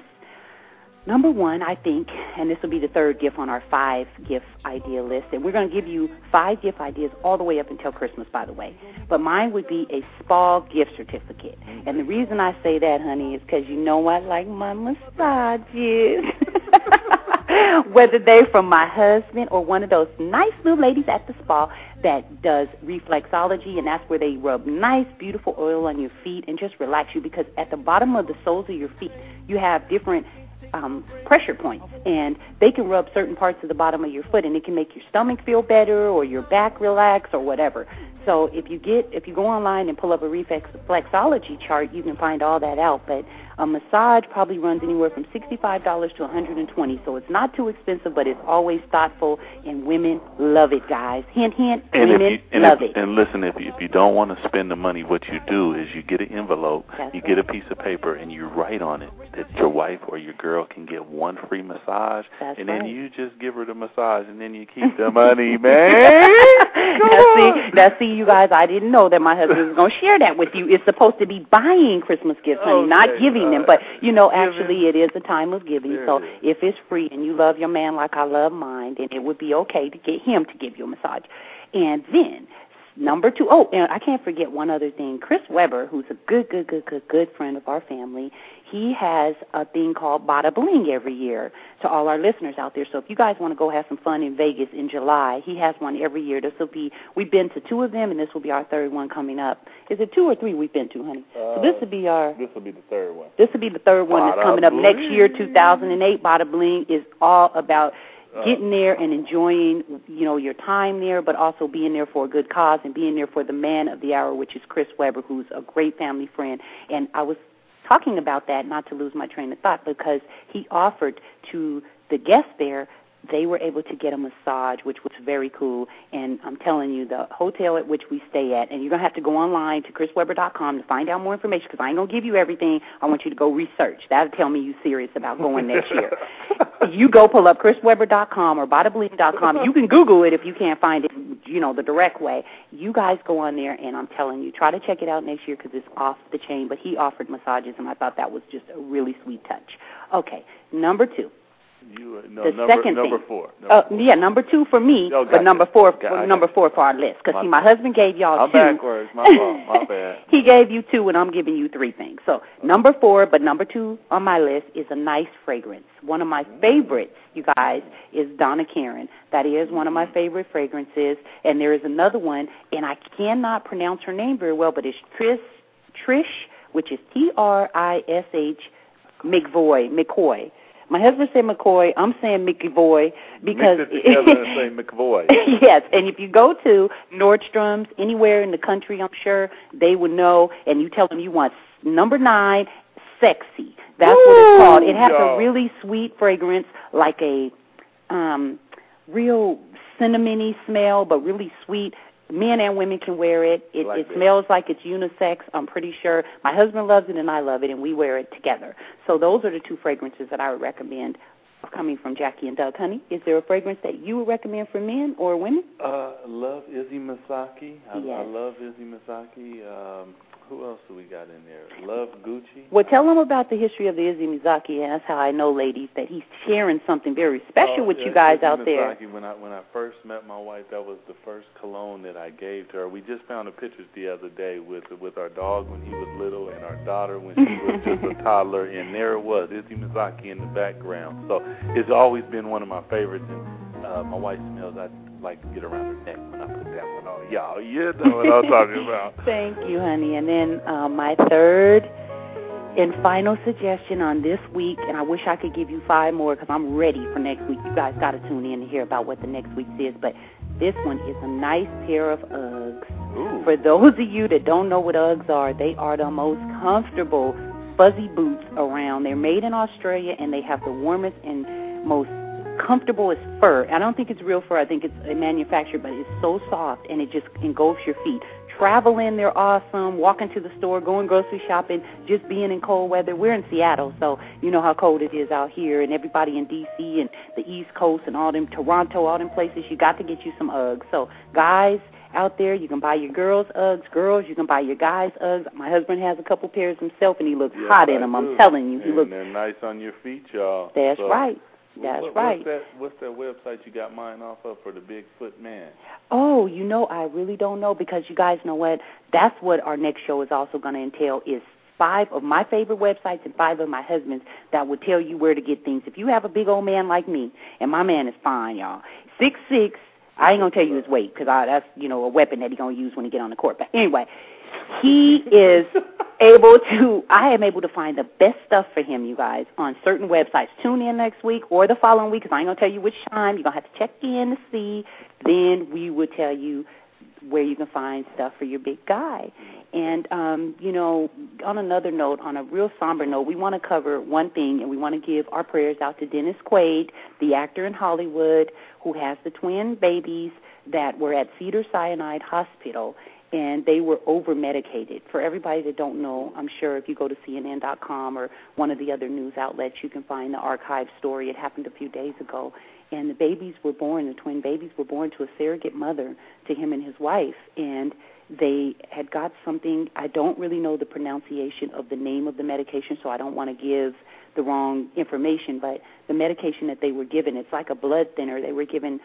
Number one, I think, and this will be the third gift on our 5-gift idea list, and we're going to give you 5 gift ideas all the way up until Christmas, by the way. But mine would be a spa gift certificate. And the reason I say that, honey, is because you know I like my massages. Whether they're from my husband or one of those nice little ladies at the spa that does reflexology, and that's where they rub nice, beautiful oil on your feet and just relax you, because at the bottom of the soles of your feet, you have different pressure points, and they can rub certain parts of the bottom of your foot, and it can make your stomach feel better or your back relax or whatever. So if you go online and pull up a reflexology chart, you can find all that out. But a massage probably runs anywhere from $65 to $120, so it's not too expensive, but it's always thoughtful, and women love it, guys. Hint, hint, and women love it. And listen, if you don't want to spend the money, what you do is you get an envelope, get a piece of paper, and you write on it that your wife or your girl can get one free massage, then you just give her the massage, and then you keep the money, man. Now, see, you guys, I didn't know that my husband was going to share that with you. It's supposed to be buying Christmas gifts, honey, not giving them, but actually it is a time of giving. So if it's free and you love your man like I love mine, then it would be okay to get him to give you a massage. And then number two, and I can't forget one other thing. Chris Weber, who's a good friend of our family, he has a thing called Bada Bling every year to all our listeners out there. So if you guys want to go have some fun in Vegas in July, he has one every year. We've been to 2 of them, and this will be our third one coming up. Is it 2 or 3 we've been to, honey? So this will be the third one. This will be the third one that's coming up next year, 2008. Bada Bling is all about getting there and enjoying, your time there, but also being there for a good cause and being there for the man of the hour, which is Chris Weber, who's a great family friend. And I was talking about that, not to lose my train of thought, because he offered to the guests there, they were able to get a massage, which was very cool. And I'm telling you, the hotel at which we stay at, and you're going to have to go online to chrisweber.com to find out more information, because I ain't going to give you everything. I want you to go research. That'll tell me you're serious about going next year. You go pull up chrisweber.com or bodabling.com. You can Google it if you can't find it, the direct way. You guys go on there, and I'm telling you, try to check it out next year, because it's off the chain. But he offered massages, and I thought that was just a really sweet touch. Okay, number 2. Number four. Yeah, number 2 for me, but number four for our list. Because my husband gave y'all 2. I'm backwards. My fault. My bad. He gave you 2, and I'm giving you 3 things. So number 4, but number 2 on my list is a nice fragrance. One of my favorites, you guys, is Donna Karan. That is one of my favorite fragrances. And there is another one, and I cannot pronounce her name very well, but it's Trish, which is Trish McVoy. My husband said McCoy. I'm saying McVoy because mix it together and say McVoy. Yes, and if you go to Nordstrom's anywhere in the country, I'm sure they would know. And you tell them you want number 9, sexy. That's what it's called. It has a really sweet fragrance, like a real cinnamony smell, but really sweet. Men and women can wear it. It smells like it's unisex, I'm pretty sure. My husband loves it, and I love it, and we wear it together. So those are the 2 fragrances that I would recommend coming from Jackie and Doug. Honey, is there a fragrance that you would recommend for men or women? Love Issey Miyake. I love Issey Miyake. Who else do we got in there? Love Gucci. Well, tell them about the history of the Issey Miyake, and that's how I know, ladies, that he's sharing something very special with you guys out there. When I first met my wife, that was the first cologne that I gave to her. We just found the pictures the other day with our dog when he was little and our daughter when she was just a toddler, and there it was, Issey Miyake in the background. So it's always been one of my favorites, and my wife smells that. Like to get around her neck when I put that one on. Y'all, you know what I'm talking about. Thank you, honey. And then my third and final suggestion on this week, and I wish I could give you 5 more because I'm ready for next week. You guys got to tune in and hear about what the next week's is. But this one is a nice pair of Uggs. Ooh. For those of you that don't know what Uggs are, they are the most comfortable fuzzy boots around. They're made in Australia, and they have the warmest and most comfortable as fur. I don't think it's real fur. I think it's manufactured, but it's so soft, and it just engulfs your feet. Traveling, they're awesome. Walking to the store, going grocery shopping, just being in cold weather. We're in Seattle, so you know how cold it is out here, and everybody in D.C. and the East Coast and all them, Toronto, all them places, you got to get you some Uggs. So, guys out there. You can buy your girls Uggs. Girls, you can buy your guys Uggs. My husband has a couple pairs himself, and he looks hot in them. I'm telling you, he looks. And they're nice on your feet, y'all. That's right. That's right. What's that website you got mine off of for the Bigfoot Man? Oh, you know, I really don't know, because you guys know what? That's what our next show is also going to entail, is 5 of my favorite websites and 5 of my husband's that will tell you where to get things. If you have a big old man like me, and my man is fine, y'all, 6'6", I ain't going to tell you his weight, because that's, you know, a weapon that he's going to use when he get on the court. But anyway, he is I am able to find the best stuff for him, you guys, on certain websites. Tune in next week or the following week, because I ain't going to tell you which time. You're going to have to check in to see. Then we will tell you where you can find stuff for your big guy. And, you know, on another note, on a real somber note, we want to cover one thing, and we want to give our prayers out to Dennis Quaid, the actor in Hollywood, who has the twin babies that were at Cedars-Sinai Hospital, and they were over-medicated. For everybody that don't know, I'm sure if you go to CNN.com or one of the other news outlets, you can find the archive story. It happened a few days ago. And the twin babies were born to a surrogate mother, to him and his wife. And they had got something, I don't really know the pronunciation of the name of the medication, so I don't want to give the wrong information, but the medication that they were given, it's like a blood thinner. They were given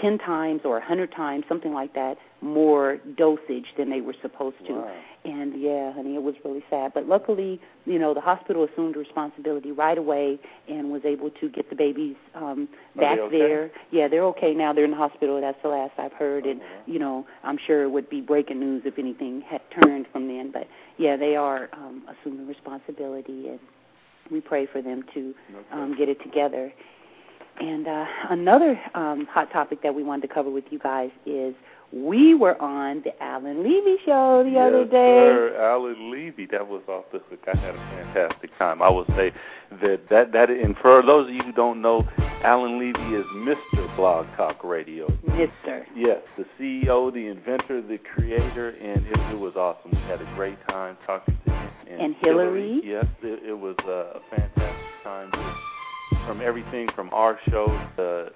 10 times or 100 times, something like that, more dosage than they were supposed to. Wow. And, yeah, honey, it was really sad. But luckily, you know, the hospital assumed responsibility right away and was able to get the babies back there. Yeah, they're okay now. They're in the hospital. That's the last I've heard. And, you know, I'm sure it would be breaking news if anything had turned from then. But, yeah, they are assuming responsibility, and we pray for them to get it together. And another hot topic that we wanted to cover with you guys is we were on the Alan Levy show the other day. Sir, Alan Levy, that was off the hook. I had a fantastic time. I will say that and for those of you who don't know, Alan Levy is Mr. Blog Talk Radio. Mr. Yes, the CEO, the inventor, the creator, and it was awesome. We had a great time talking to him. And Hillary. Yes, it was a fantastic time. From everything from our show to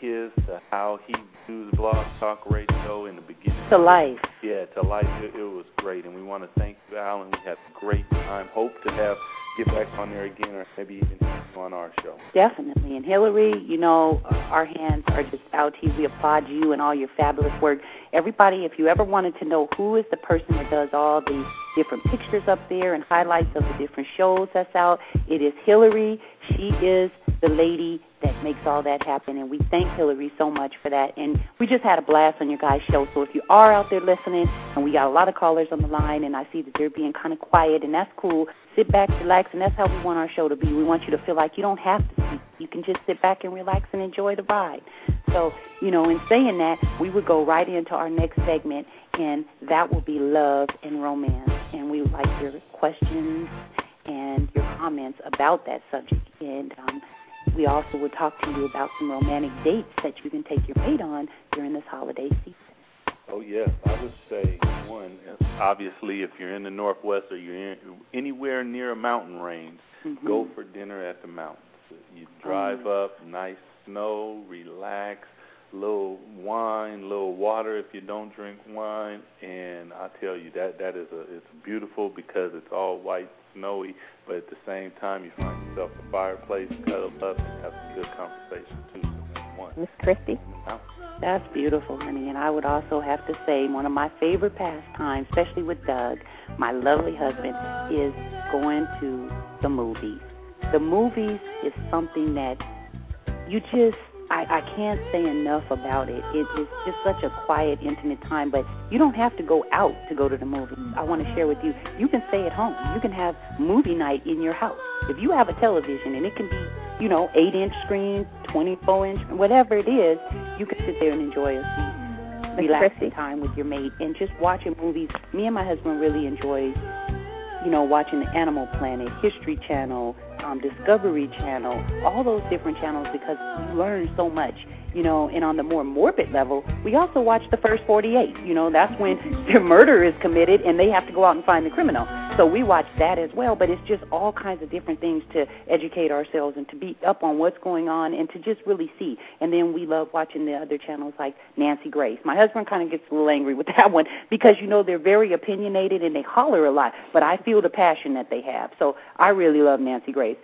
his, to how he do the Blog Talk Radio in the beginning. To life. Yeah, to life. It was great. And we want to thank you, Alan. We had a great time. Hope to get back on there again, or maybe even on our show. Definitely. And Hillary, you know, our hands are just out here. We applaud you and all your fabulous work. Everybody, if you ever wanted to know who is the person that does all the different pictures up there and highlights of the different shows that's out, it is Hillary. She is the lady that makes all that happen, and we thank Hillary so much for that. And we just had a blast on your guys' show, so if you are out there listening, and we got a lot of callers on the line, and I see that they're being kind of quiet, and that's cool. Sit back, relax, and that's how we want our show to be. We want you to feel like you don't have to speak. You can just sit back and relax and enjoy the ride. So, you know, in saying that, we would go right into our next segment, and that will be love and romance. And we would like your questions and your comments about that subject. And we also will talk to you about some romantic dates that you can take your mate on during this holiday season. Oh, yes. I would say, one, obviously, if you're in the Northwest or you're anywhere near a mountain range, go for dinner at the mountains. You drive up, nice snow, relax, little wine, little water if you don't drink wine. And I tell you, it's beautiful because it's all white, snowy, but at the same time, you find yourself a fireplace, cuddle up, and have a good conversation, too. Miss Christie. That's beautiful, honey. And I would also have to say one of my favorite pastimes, especially with Doug, my lovely husband, is going to the movies. The movies is something that you just, I can't say enough about it. It's just such a quiet, intimate time, but you don't have to go out to go to the movies. I want to share with you, you can stay at home. You can have movie night in your house. If you have a television, and it can be, you know, 8-inch screen, 24-inch, whatever it is, you can sit there and enjoy a relaxing time with your mate and just watching movies. Me and my husband really enjoy, you know, watching the Animal Planet, History Channel, Discovery Channel, all those different channels, because we learn so much, you know. And on the more morbid level, we also watch the First 48. You know, that's when the murder is committed and they have to go out and find the criminal. So we watch that as well, but it's just all kinds of different things to educate ourselves and to be up on what's going on and to just really see. And then we love watching the other channels like Nancy Grace. My husband kind of gets a little angry with that one because, you know, they're very opinionated and they holler a lot, but I feel the passion that they have. So I really love Nancy Grace.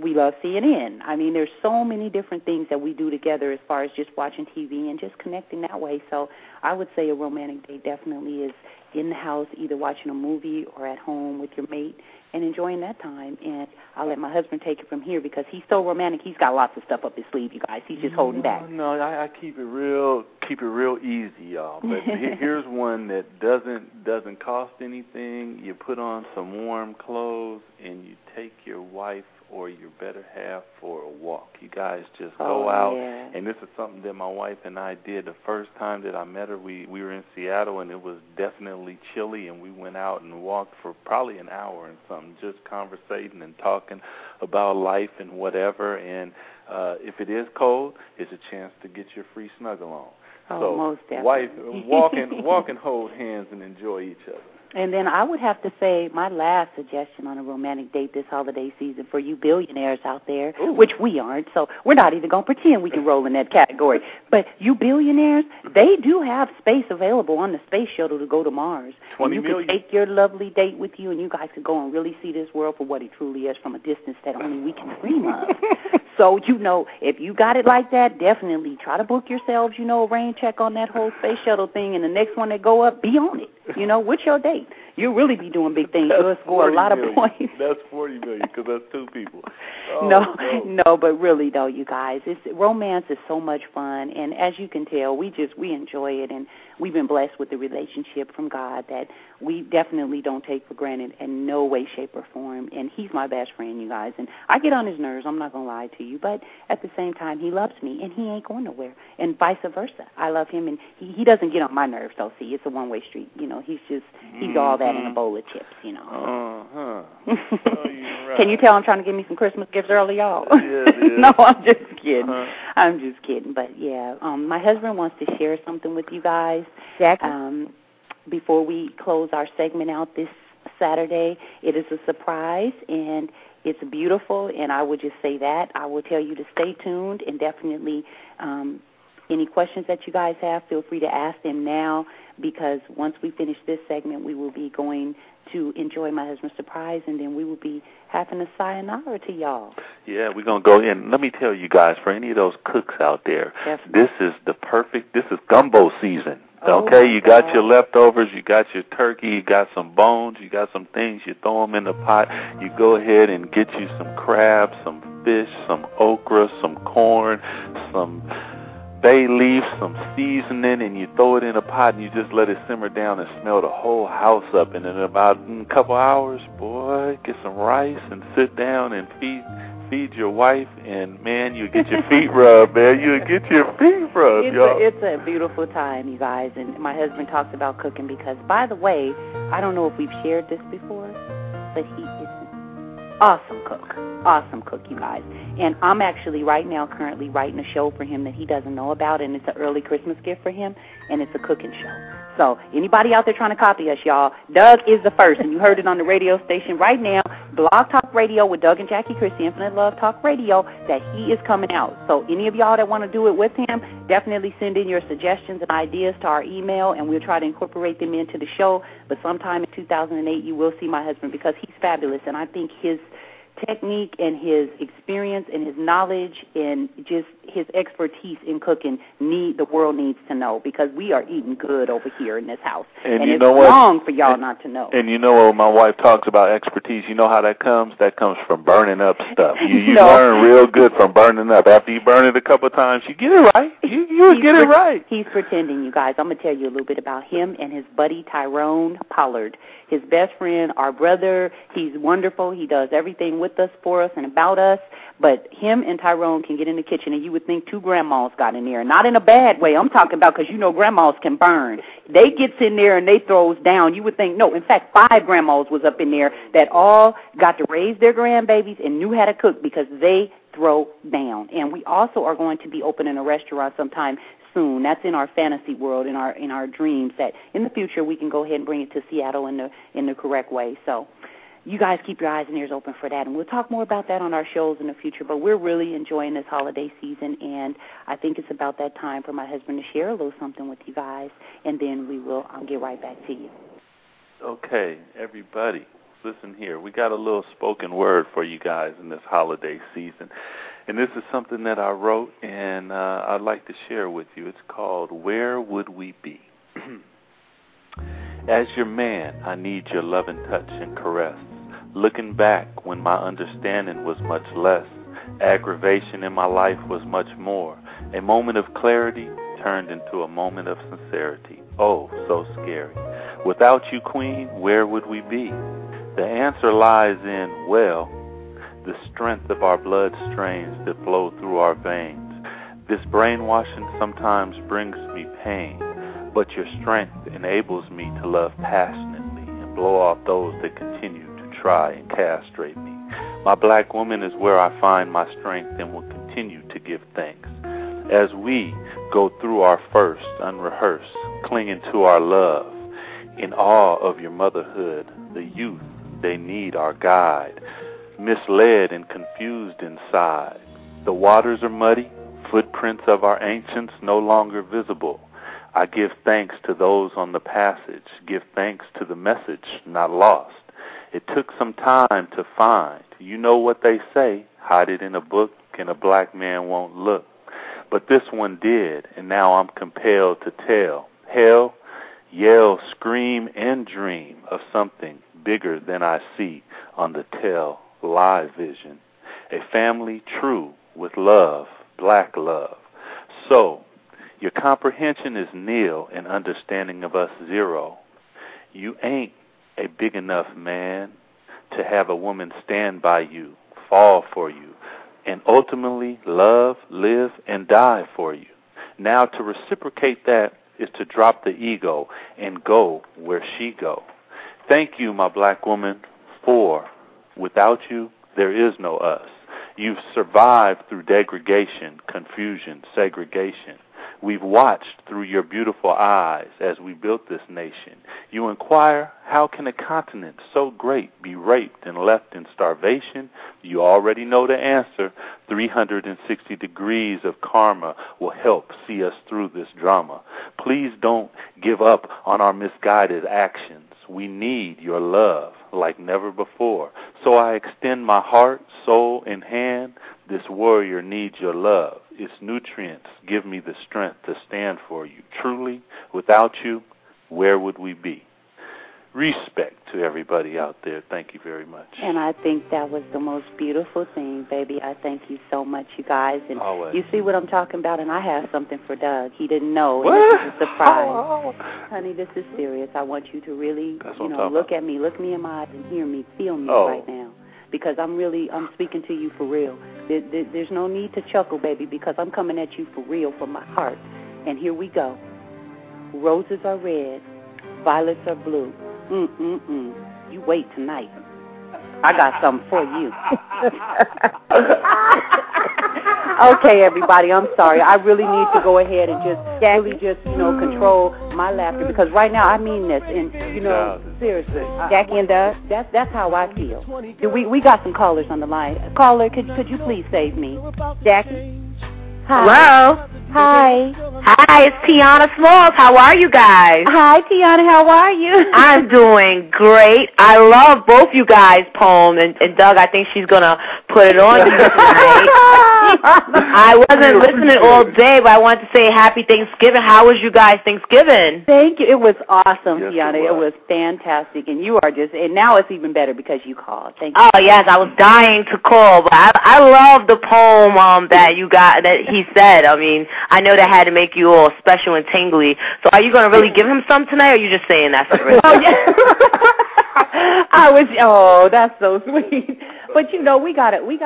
We love CNN. I mean, there's so many different things that we do together as far as just watching TV and just connecting that way. So I would say a romantic date definitely is in the house, either watching a movie or at home with your mate and enjoying that time. And I'll let my husband take it from here because he's so romantic. He's got lots of stuff up his sleeve, you guys. He's just holding back. No, I keep it real easy, y'all. But here's one that doesn't cost anything. You put on some warm clothes and you take your wife or your better half for a walk. You guys just go out. Yeah. And this is something that my wife and I did the first time that I met her. We were in Seattle, and it was definitely chilly, and we went out and walked for probably an hour and something, just conversating and talking about life and whatever. And if it is cold, it's a chance to get your free snuggle on. Most definitely. Wife, walk and hold hands and enjoy each other. And then I would have to say my last suggestion on a romantic date this holiday season for you billionaires out there, ooh, which we aren't, so we're not even going to pretend we can roll in that category. But you billionaires, they do have space available on the space shuttle to go to Mars. 20 million. You could take your lovely date with you, and you guys could go and really see this world for what it truly is from a distance that only we can dream of. So, you know, if you got it like that, definitely try to book yourselves, you know, a rain check on that whole space shuttle thing, and the next one that go up, be on it. You know, what's your date? You'll really be doing big things. You'll score a lot of points. That's 40 million because that's two people. Oh, no, but really, though, you guys, romance is so much fun. And as you can tell, we enjoy it. And we've been blessed with the relationship from God that we definitely don't take for granted in no way, shape, or form. And he's my best friend, you guys. And I get on his nerves. I'm not going to lie to you. But at the same time, he loves me, and he ain't going nowhere. And vice versa. I love him, and he doesn't get on my nerves, though. See, it's a one-way street. You know, he's all that in a bowl of chips, you know. Uh-huh. Oh, you're right. Can you tell I'm trying to give me some Christmas gifts early, y'all? Yes, yes. No, I'm just kidding. Uh-huh. I'm just kidding. But, yeah, my husband wants to share something with you guys. Exactly. Before we close our segment out this Saturday, it is a surprise, and it's beautiful, and I would just say that. I will tell you to stay tuned, and definitely any questions that you guys have, feel free to ask them now, because once we finish this segment, we will be going to enjoy my husband's surprise, and then we will be having a sayonara to y'all. Yeah, we're going to go in. Let me tell you guys, for any of those cooks out there, definitely, this is gumbo season. Okay, you got your leftovers, you got your turkey, you got some bones, you got some things, you throw them in the pot, you go ahead and get you some crabs, some fish, some okra, some corn, some bay leaf, some seasoning, and you throw it in a pot and you just let it simmer down and smell the whole house up. And in about a couple hours, boy, get some rice and sit down and feed your wife, and, man, you'll get your feet rubbed, man. You'll get your feet rubbed, y'all. It's a beautiful time, you guys, and my husband talks about cooking because, by the way, I don't know if we've shared this before, but he is an awesome cook, you guys, and I'm actually currently writing a show for him that he doesn't know about, and it's an early Christmas gift for him, and it's a cooking show. So anybody out there trying to copy us, y'all, Doug is the first, and you heard it on the radio station right now, Blog Talk Radio with Doug and Jackie Christie, Infinite Love Talk Radio, that he is coming out. So any of y'all that want to do it with him, definitely send in your suggestions and ideas to our email, and we'll try to incorporate them into the show. But sometime in 2008, you will see my husband because he's fabulous, and I think his technique and his experience and his knowledge and just his expertise in cooking the world needs to know, because we are eating good over here in this house, and it's wrong for y'all not to know. And you know what my wife talks about expertise, you know how that comes? That comes from burning up stuff. You learn real good from burning up. After you burn it a couple of times, you get it right. You get it right. He's pretending, you guys. I'm going to tell you a little bit about him and his buddy Tyrone Pollard, his best friend, our brother. He's wonderful. He does everything with us, for us, and about us. But him and Tyrone can get in the kitchen, and you would think two grandmas got in there. Not in a bad way. I'm talking about because, you know, grandmas can burn. They gets in there and they throws down. You would think, no, in fact, 5 grandmas was up in there that all got to raise their grandbabies and knew how to cook because they throw down. And we also are going to be opening a restaurant sometime soon. That's in our fantasy world, in our dreams, that in the future we can go ahead and bring it to Seattle in the correct way. So you guys keep your eyes and ears open for that, and we'll talk more about that on our shows in the future. But we're really enjoying this holiday season, and I think it's about that time for my husband to share a little something with you guys, and then we will get right back to you. Okay, everybody, listen here. We got a little spoken word for you guys in this holiday season, and this is something that I wrote, and I'd like to share with you. It's called Where Would We Be? As your man, I need your love and touch and caress. Looking back when my understanding was much less, aggravation in my life was much more. A moment of clarity turned into a moment of sincerity. Oh, so scary. Without you, Queen, where would we be? The answer lies in, well, the strength of our blood strains that flow through our veins. This brainwashing sometimes brings me pain, but your strength enables me to love passionately and blow off those that continue try and castrate me. My black woman is where I find my strength and will continue to give thanks. As we go through our first unrehearsed, clinging to our love, in awe of your motherhood, the youth, they need our guide, misled and confused inside. The waters are muddy, footprints of our ancients no longer visible. I give thanks to those on the passage, give thanks to the message not lost. It took some time to find. You know what they say, hide it in a book and a black man won't look. But this one did, and now I'm compelled to tell. Hell, yell, scream, and dream of something bigger than I see on the tell lie vision. A family true with love, black love. So, your comprehension is nil and understanding of us zero. You ain't a big enough man to have a woman stand by you, fall for you, and ultimately love, live, and die for you. Now to reciprocate that is to drop the ego and go where she go. Thank you, my black woman, for without you, there is no us. You've survived through degradation, confusion, segregation. We've watched through your beautiful eyes as we built this nation. You inquire, how can a continent so great be raped and left in starvation? You already know the answer. 360 degrees of karma will help see us through this drama. Please don't give up on our misguided actions. We need your love like never before. So I extend my heart, soul, and hand. This warrior needs your love. Its nutrients give me the strength to stand for you. Truly, without you, where would we be? Respect to everybody out there. Thank you very much. And I think that was the most beautiful thing, baby. I thank you so much, you guys. And always. You see what I'm talking about, and I have something for Doug. He didn't know. And this is a surprise. Oh. Honey, this is serious. I want you to really, look at me. Look me in my eyes and hear me, feel me right now. Because I'm speaking to you for real. There's no need to chuckle, baby, because I'm coming at you for real from my heart. And here we go. Roses are red. Violets are blue. You wait tonight. I got something for you. Okay, everybody, I'm sorry. I really need to go ahead and just control my laughter, because right now I mean this, and, seriously. Jackie and Doug, that's how I feel. We got some callers on the line. Caller, could you please save me? Jackie? Hi. Hello? Hi. Hi, it's Tiana Smalls. How are you guys? Hi, Tiana. How are you? I'm doing great. I love both you guys' poem, and Doug, I think she's going to put it on you tonight. I wasn't listening all day, but I wanted to say happy Thanksgiving. How was you guys' Thanksgiving? Thank you. It was awesome, yes, Tiana. It was fantastic, and you are and now it's even better because you called. Thank you. Oh, yes, I was dying to call, but I love the poem that he said. I mean, I know that had to make you all special and tingly. So are you going to really give him some tonight, or are you just saying that for real? That's so sweet. But we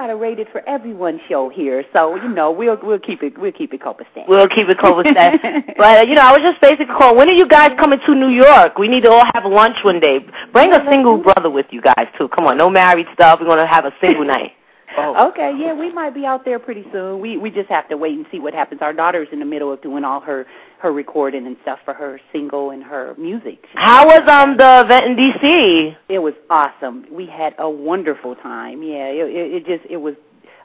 gotta rate it for everyone's show here. So we'll keep it copacetic. We'll keep it copacetic. But I was just basically calling. When are you guys coming to New York? We need to all have lunch one day. Bring a single brother with you guys too. Come on, no married stuff. We're gonna have a single night. Oh. Okay, yeah, we might be out there pretty soon. We just have to wait and see what happens. Our daughter's in the middle of doing all her recording and stuff for her single and her music. How was the event in D.C.? It was awesome. We had a wonderful time. Yeah, it was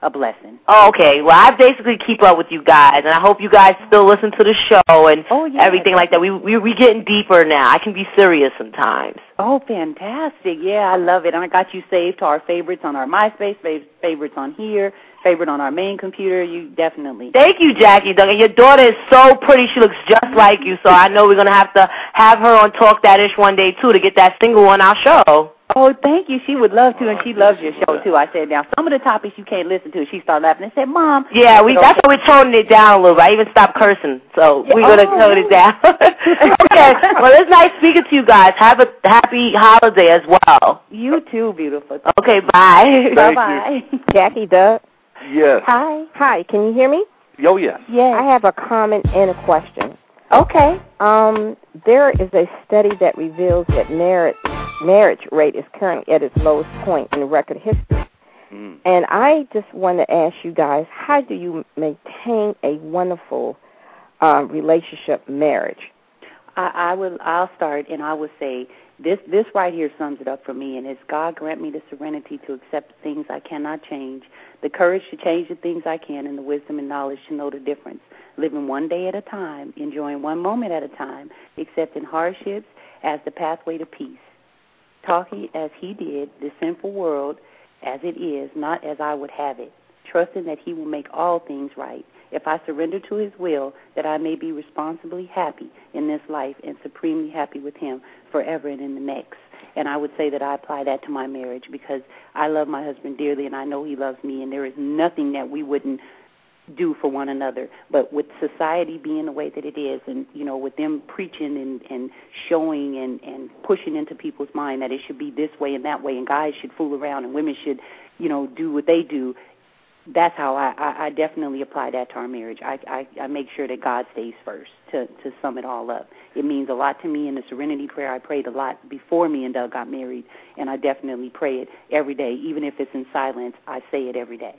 a blessing. Oh, okay. Well, I basically keep up with you guys, and I hope you guys still listen to the show and everything like that. We're getting deeper now. I can be serious sometimes. Oh, fantastic. Yeah, I love it. And I got you saved to our favorites on our MySpace, favorites on here, favorite on our main computer. You definitely. Thank you, Jackie. Your daughter is so pretty. She looks just like you, so I know we're going to have to have her on Talk That Ish one day, too, to get that single on our show. Oh, thank you. She would love to, and she loves your show, too. I said, now, some of the topics you can't listen to. She started laughing and said, Mom. Yeah, that's why we're toning it down a little bit. I even stopped cursing, so we're going to tone it down. Okay. Well, it's nice speaking to you guys. Have a happy holiday as well. You, too, beautiful. Okay, bye. Bye-bye. Jackie, Doug. Yes. Hi. Can you hear me? Oh, yes. Yeah. I have a comment and a question. Okay. There is a study that reveals that marriage rate is currently at its lowest point in record history. Mm. And I just want to ask you guys, how do you maintain a wonderful relationship, marriage? I'll start, and I will say this right here sums it up for me, and it's God grant me the serenity to accept the things I cannot change, the courage to change the things I can, and the wisdom and knowledge to know the difference. Living one day at a time, enjoying one moment at a time, accepting hardships as the pathway to peace. Talking as he did, the sinful world as it is, not as I would have it. Trusting that he will make all things right. If I surrender to his will, that I may be responsibly happy in this life and supremely happy with him forever and in the next. And I would say that I apply that to my marriage because I love my husband dearly and I know he loves me and there is nothing that we wouldn't do for one another. But with society being the way that it is and, you know, with them preaching and showing and pushing into people's mind that it should be this way and that way and guys should fool around and women should, you know, do what they do, that's how I definitely apply that to our marriage. I make sure that God stays first to sum it all up. It means a lot to me in the serenity prayer. I prayed a lot before me and Doug got married, and I definitely pray it every day. Even if it's in silence, I say it every day.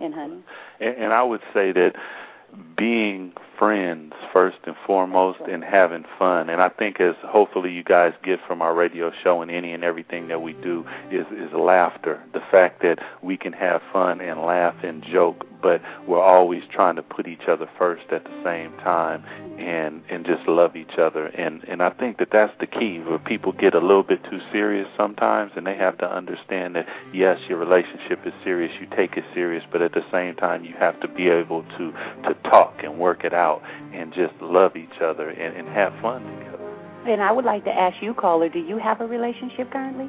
And honey? And I would say that being friends first and foremost and having fun. And I think as hopefully you guys get from our radio show and any and everything that we do is laughter. The fact that we can have fun and laugh and joke, but we're always trying to put each other first at the same time and just love each other. And I think that that's the key, where people get a little bit too serious sometimes, and they have to understand that, yes, your relationship is serious, you take it serious, but at the same time you have to be able to talk and work it out and just love each other and have fun together. And I would like to ask you, caller, do you have a relationship currently?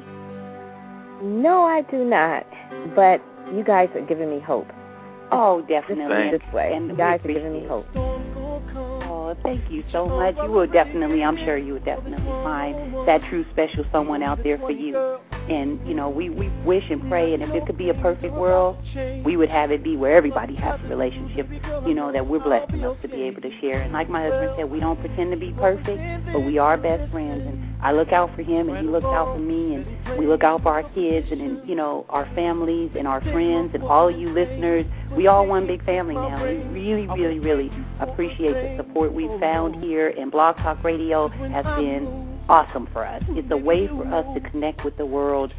No, I do not, but you guys are giving me hope. Oh, definitely. This way. And you guys are giving me hope. Oh, thank you so much. You will definitely, I'm sure you will definitely find that true special someone out there for you. And, you know, we wish and pray, and if it could be a perfect world, we would have it be where everybody has a relationship, you know, that we're blessed enough to be able to share. And like my husband said, we don't pretend to be perfect, but we are best friends. And I look out for him, and he looks out for me, and we look out for our kids and you know, our families and our friends and all you listeners. We all one big family now. We really, really, really appreciate the support we've found here, and Blog Talk Radio has been awesome for us. It's a way for us to connect with the world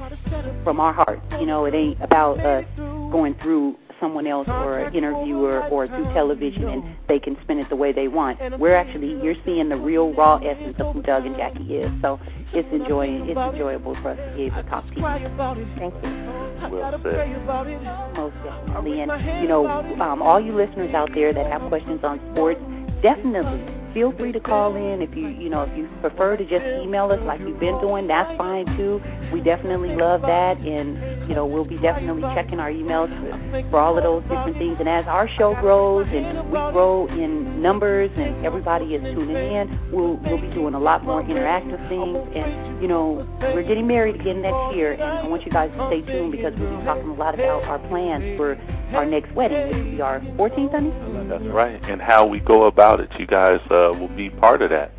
from our hearts. You know, it ain't about us going through someone else or an interviewer or through television and they can spin it the way they want. We're actually, you're seeing the real raw essence of who Doug and Jackie is. So it's enjoyable for us to be able to talk to you. Thank you. Well said. Most definitely. And, you know, all you listeners out there that have questions on sports, definitely feel free to call in. If you prefer to just email us like you've been doing, that's fine too. We definitely love that, and you know we'll be definitely checking our emails for all of those different things. And as our show grows and we grow in numbers and everybody is tuning in, we'll be doing a lot more interactive things. And you know we're getting married again next year, and I want you guys to stay tuned because we'll be talking a lot about our plans for our next wedding, which will be our 14th, honey. That's right. And how we go about it, you guys will be part of that.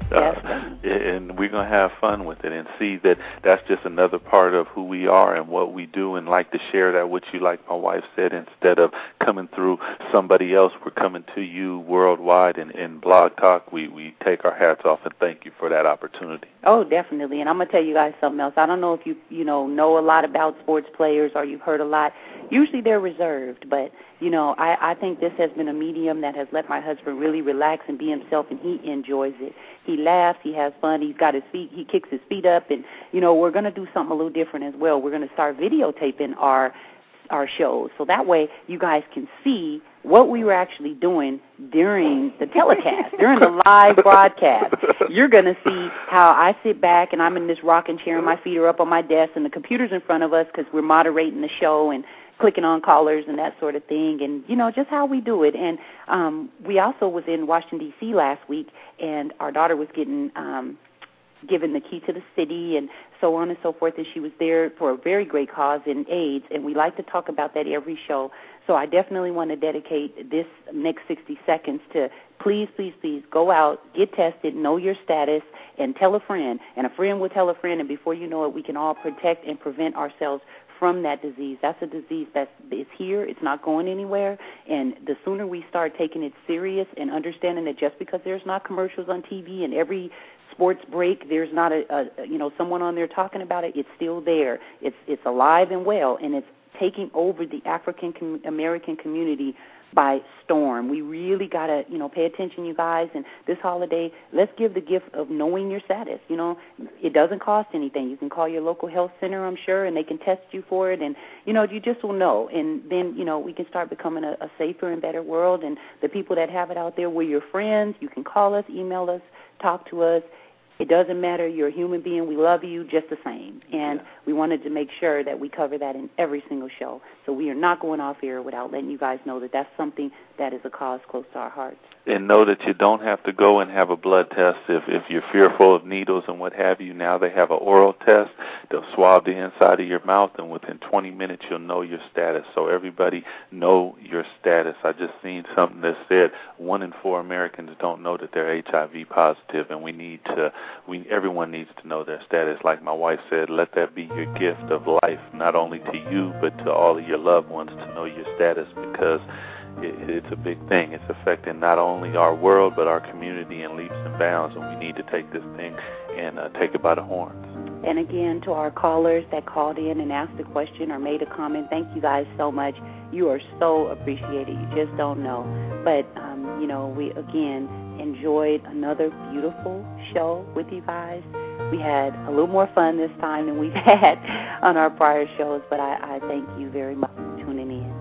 And we're going to have fun with it and see that that's just another part of who we are and what we do, and like to share that with you, like my wife said, instead of coming through somebody else, we're coming to you worldwide. And in Blog Talk, we take our hats off and thank you for that opportunity. Oh, definitely. And I'm going to tell you guys something else. I don't know if you know a lot about sports players or you've heard a lot. Usually they're reserved, but, you know, I think this has been a medium that has let my husband really relax and be himself, and he enjoys it. He laughs, he has fun, he's got his feet, he kicks his feet up, and, you know, we're going to do something a little different as well. We're going to start videotaping our shows, so that way you guys can see what we were actually doing during the telecast, during the live broadcast. You're going to see how I sit back and I'm in this rocking chair and my feet are up on my desk and the computer's in front of us because we're moderating the show and clicking on callers and that sort of thing, and, you know, just how we do it. And we also was in Washington, D.C. last week, and our daughter was getting given the key to the city and so on and so forth, and she was there for a very great cause in AIDS, and we like to talk about that every show. So I definitely want to dedicate this next 60 seconds to please, please, please go out, get tested, know your status, and tell a friend. And a friend will tell a friend, and before you know it, we can all protect and prevent ourselves from that disease. That's a disease that is here. It's not going anywhere. And the sooner we start taking it serious and understanding that just because there's not commercials on TV and every sports break there's not a someone on there talking about it, it's still there. It's alive and well, and it's taking over the African American community by storm. We really got to, you know, pay attention, you guys, and this holiday, let's give the gift of knowing your status. You know, it doesn't cost anything. You can call your local health center, I'm sure, and they can test you for it, and, you know, you just will know. And then, you know, we can start becoming a safer and better world, and the people that have it out there, we're your friends. You can call us, email us, talk to us. It doesn't matter. You're a human being. We love you just the same. And we wanted to make sure that we cover that in every single show. So we are not going off air without letting you guys know that that's something that is a cause close to our hearts. And know that you don't have to go and have a blood test if you're fearful of needles and what have you. Now they have an oral test. They'll swab the inside of your mouth, and within 20 minutes you'll know your status. So everybody, know your status. I just seen something that said 1 in 4 Americans don't know that they're HIV positive, and everyone needs to know their status. Like my wife said, let that be your gift of life, not only to you but to all of your loved ones, to know your status, because it's a big thing. It's affecting not only our world but our community in leaps and bounds, and we need to take this thing and take it by the horns. And again, to our callers that called in and asked a question or made a comment, thank you guys so much. You are so appreciated. You just don't know. But, you know, we, again, enjoyed another beautiful show with you guys. We had a little more fun this time than we've had on our prior shows, but I thank you very much for tuning in.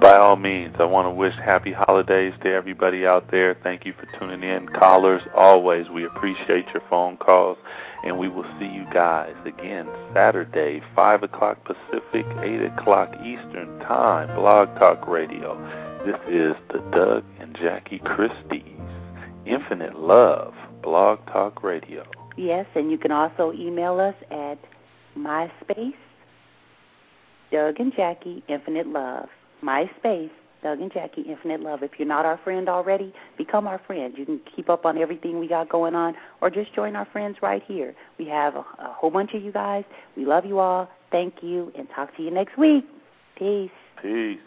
By all means, I want to wish happy holidays to everybody out there. Thank you for tuning in. Callers, always, we appreciate your phone calls, and we will see you guys again Saturday, 5 o'clock Pacific, 8 o'clock Eastern Time, Blog Talk Radio. This is the Doug and Jackie Christie's Infinite Love Blog Talk Radio. Yes, and you can also email us at MySpace, Doug and Jackie Infinite Love. MySpace, Doug and Jackie Infinite Love. If you're not our friend already, become our friend. You can keep up on everything we got going on, or just join our friends right here. We have a whole bunch of you guys. We love you all. Thank you, and talk to you next week. Peace. Peace.